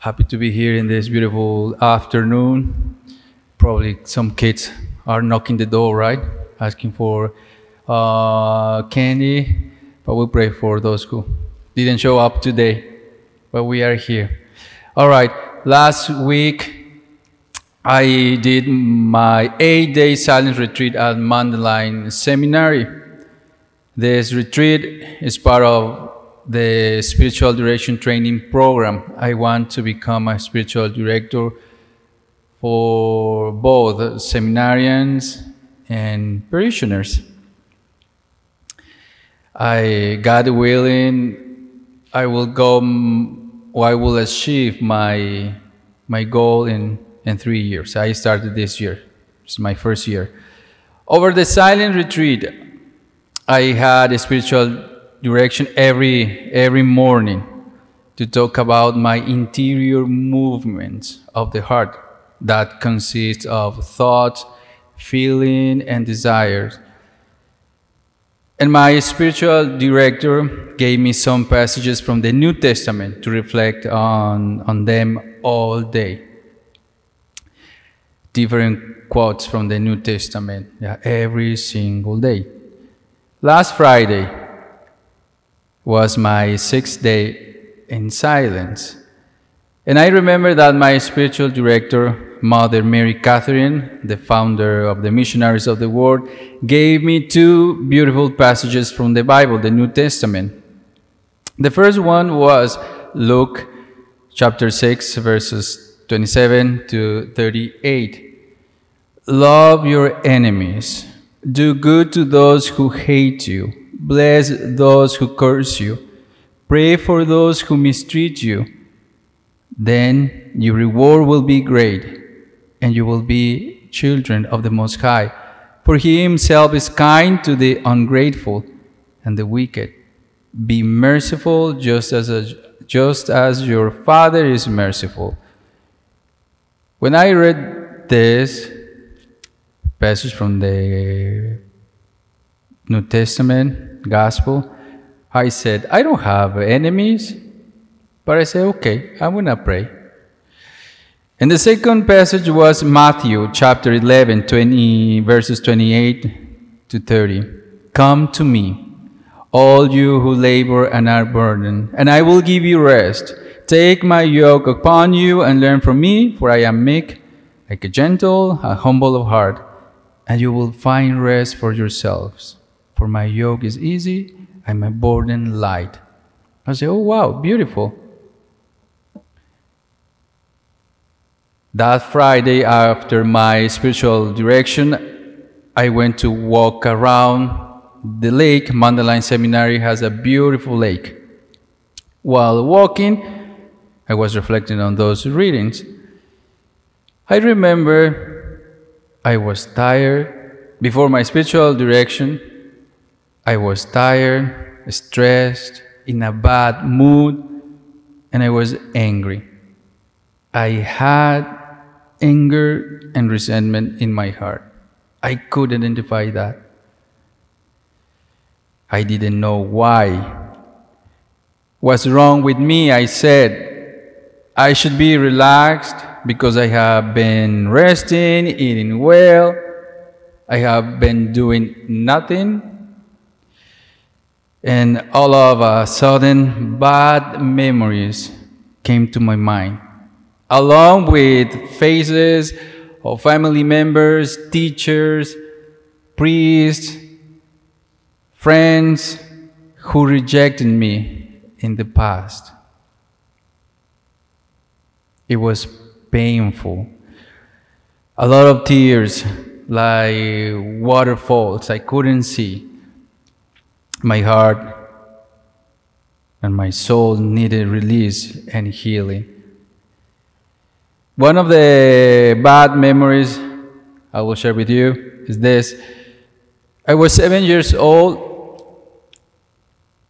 Happy to be here in this beautiful afternoon. Probably some kids are knocking the door, right? Asking for candy, but we'll pray for those who didn't show up today, but we are here. All right, last week I did my 8-day silent retreat at Mandeline Seminary. This retreat is part of the spiritual direction training program. I want to become a spiritual director for both seminarians and parishioners. God willing, I will achieve my goal in 3 years. I started this year. It's my first year. Over the silent retreat, I had a spiritual direction every morning to talk about my interior movements of the heart that consists of thoughts, feeling, and desires. And my spiritual director gave me some passages from the New Testament to reflect on them all day. Different quotes from the New Testament every single day. Last Friday was my 6th day in silence. And I remember that my spiritual director, Mother Mary Catherine, the founder of the Missionaries of the World, gave me two beautiful passages from the Bible, the New Testament. The first one was Luke chapter 6, verses 27 to 38. Love your enemies. Do good to those who hate you. Bless those who curse you. Pray for those who mistreat you. Then your reward will be great, and you will be children of the Most High. For He Himself is kind to the ungrateful and the wicked. Be merciful just as your Father is merciful. When I read this passage from the New Testament Gospel, I said, I don't have enemies. But I said, okay, I'm going to pray. And the second passage was Matthew chapter 11, verses 28 to 30. Come to me, all you who labor and are burdened, and I will give you rest. Take my yoke upon you and learn from me, for I am meek, like a gentle, a humble of heart, and you will find rest for yourselves. For my yoke is easy and my burden light. I said, oh, wow, beautiful. That Friday after my spiritual direction, I went to walk around the lake. Mandeline Seminary has a beautiful lake. While walking, I was reflecting on those readings. I remember I was tired. Before my spiritual direction, I was tired, stressed, in a bad mood, and I was angry. I had anger and resentment in my heart. I could identify that. I didn't know why. What's wrong with me? I said. I should be relaxed because I have been resting, eating well. I have been doing nothing. And all of a sudden, bad memories came to my mind, along with faces of family members, teachers, priests, friends who rejected me in the past. It was painful. A lot of tears, like waterfalls I couldn't see. My heart and my soul needed release and healing. One of the bad memories I will share with you is this. I was 7 years old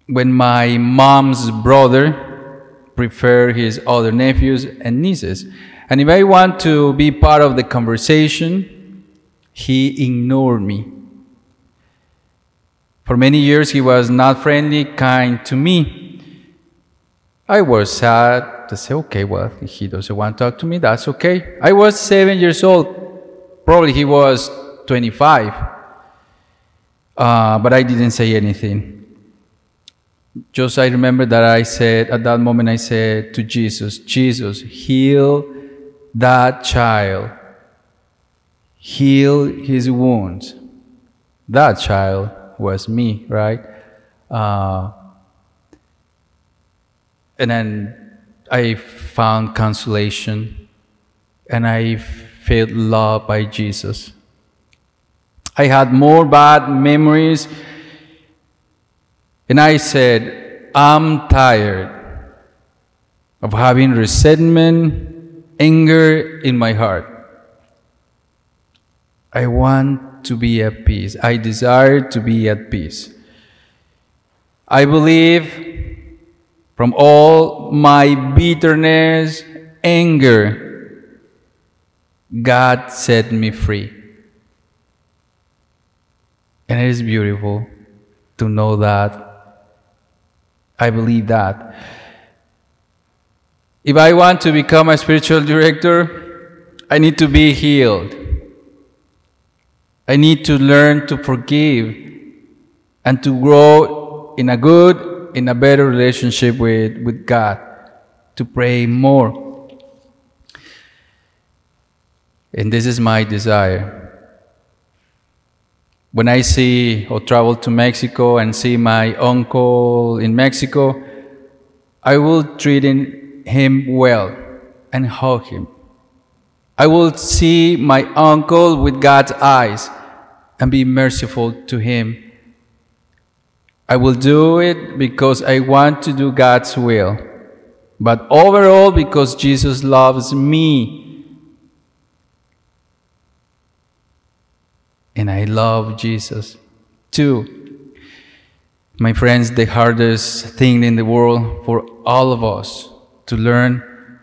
when my mom's brother preferred his other nephews and nieces. And if I want to be part of the conversation, he ignored me. For many years, he was not friendly, kind to me. I was sad, I said, okay, well, he doesn't want to talk to me, that's okay. I was 7 years old, probably he was 25, but I didn't say anything. Just I remember that I said, at that moment I said to Jesus, Jesus, heal that child. Heal his wounds. That child was me, right? And then I found consolation and I felt loved by Jesus. I had more bad memories. And I said, I'm tired of having resentment, anger in my heart. I want to be at peace. I desire to be at peace. I believe from all my bitterness, anger, God set me free. And it is beautiful to know that. I believe that. If I want to become a spiritual director, I need to be healed. I need to learn to forgive and to grow in a good, in a better relationship with God, to pray more. And this is my desire. When I see or travel to Mexico and see my uncle in Mexico, I will treat him well and hug him. I will see my uncle with God's eyes and be merciful to him. I will do it because I want to do God's will, but overall because Jesus loves me. And I love Jesus too. My friends, the hardest thing in the world for all of us to learn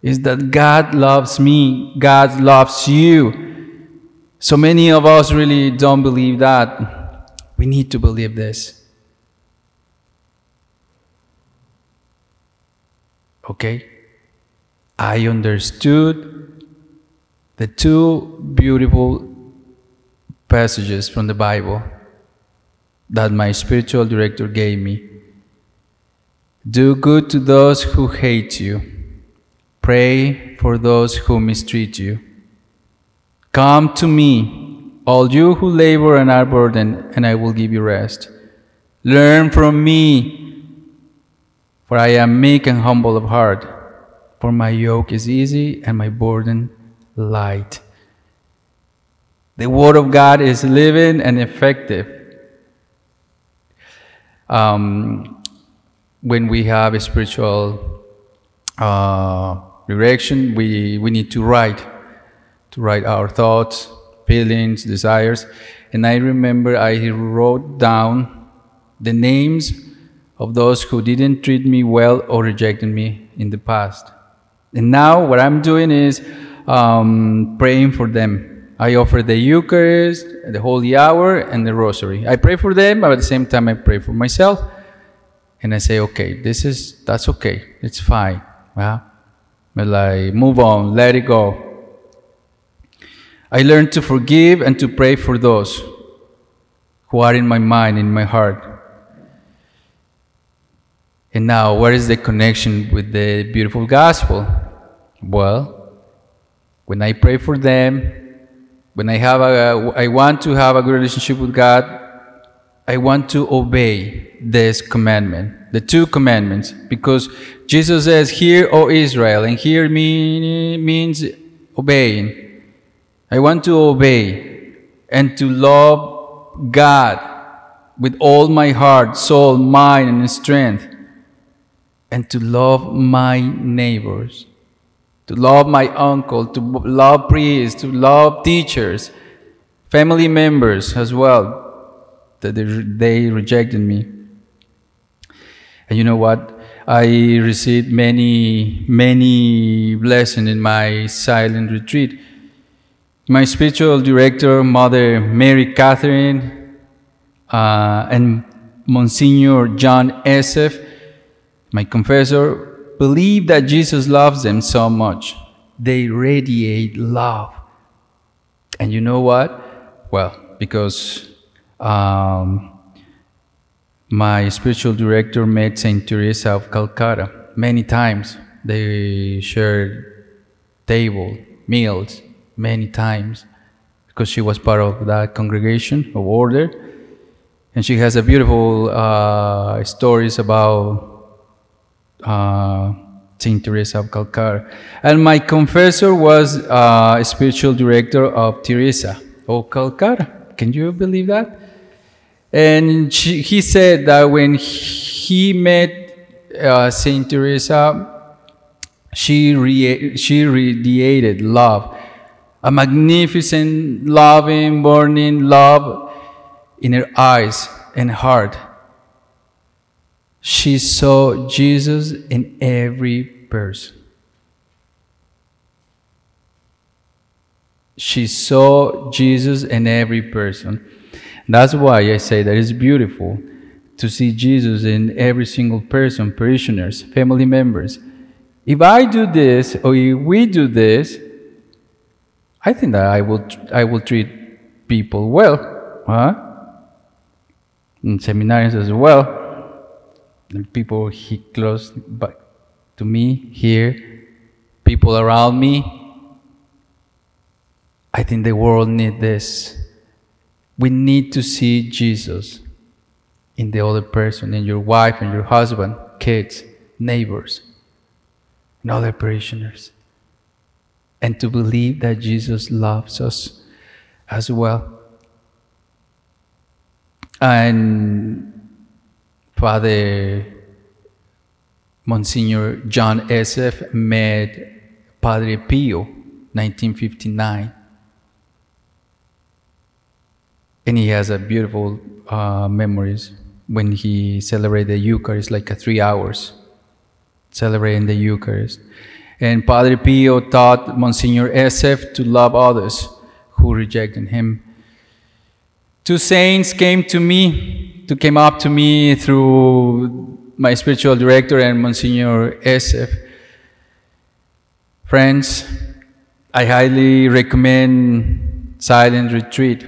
is that God loves me, God loves you. So many of us really don't believe that. We need to believe this. Okay? I understood the two beautiful passages from the Bible that my spiritual director gave me. Do good to those who hate you. Pray for those who mistreat you. Come to me, all you who labor and are burdened, and I will give you rest. Learn from me, for I am meek and humble of heart, for my yoke is easy and my burden light. The Word of God is living and effective. When we have a spiritual direction, we need to write our thoughts, feelings, desires. And I remember I wrote down the names of those who didn't treat me well or rejected me in the past. And now what I'm doing is praying for them. I offer the Eucharist, the Holy Hour, and the Rosary. I pray for them, but at the same time I pray for myself. And I say, okay, that's okay, it's fine. Well, like, move on, let it go. I learn to forgive and to pray for those who are in my mind, in my heart. And now, what is the connection with the beautiful gospel? Well, when I pray for them, when I want to have a good relationship with God, I want to obey this commandment, the two commandments, because Jesus says, hear, O Israel, and hear means obeying. I want to obey and to love God with all my heart, soul, mind, and strength, and to love my neighbors. To love my uncle, to love priests, to love teachers, family members as well, that they rejected me. And you know what? I received many, many blessings in my silent retreat. My spiritual director, Mother Mary Catherine, and Monsignor John Esseff, my confessor, believe that Jesus loves them so much. They radiate love. And you know what? Well, because my spiritual director met St. Teresa of Calcutta many times. They shared table, meals, many times, because she was part of that congregation of order. And she has a beautiful stories about St. Teresa of Calcutta. And my confessor was a spiritual director of Teresa of Calcutta. Can you believe that? And he said that when he met St. Teresa, she radiated love. A magnificent, loving, burning love in her eyes and heart. She saw Jesus in every person. She saw Jesus in every person. That's why I say that it's beautiful to see Jesus in every single person, parishioners, family members. If I do this, or if we do this, I think that I will treat people well, huh? In seminaries as well. And people close back to me here, people around me. I think the world needs this. We need to see Jesus in the other person, in your wife, in your husband, kids, neighbors, and other parishioners. And to believe that Jesus loves us as well. And Father Monsignor John Esseff met Padre Pio, 1959. And he has a beautiful memories when he celebrated the Eucharist, like 3 hours, celebrating the Eucharist. And Padre Pio taught Monsignor Esseff to love others who rejected him. 2 saints came up to me through my spiritual director and Monsignor Esseff. Friends, I highly recommend silent retreat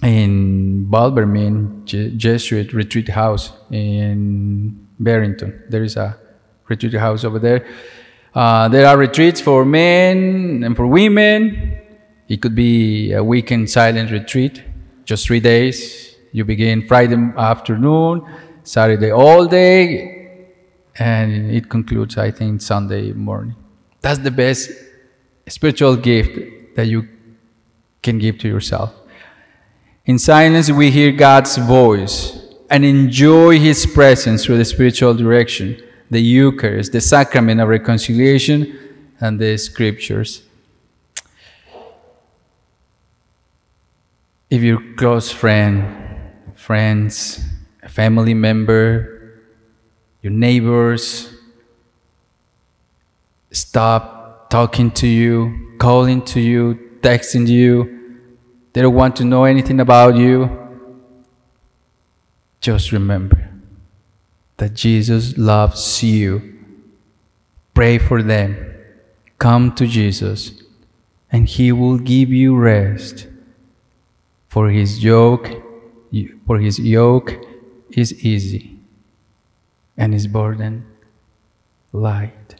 in Barbarin, Jesuit retreat house in Barrington. There is a retreat house over there. There are retreats for men and for women. It could be a weekend silent retreat, just 3 days. You begin Friday afternoon, Saturday all day, and it concludes, I think, Sunday morning. That's the best spiritual gift that you can give to yourself. In silence, we hear God's voice and enjoy His presence through the spiritual direction, the Eucharist, the sacrament of reconciliation, and the scriptures. If your close friends, a family member, your neighbors stop talking to you, calling to you, texting you, they don't want to know anything about you, just remember that Jesus loves you. Pray for them. Come to Jesus, and He will give you rest. For His yoke is easy, and His burden light.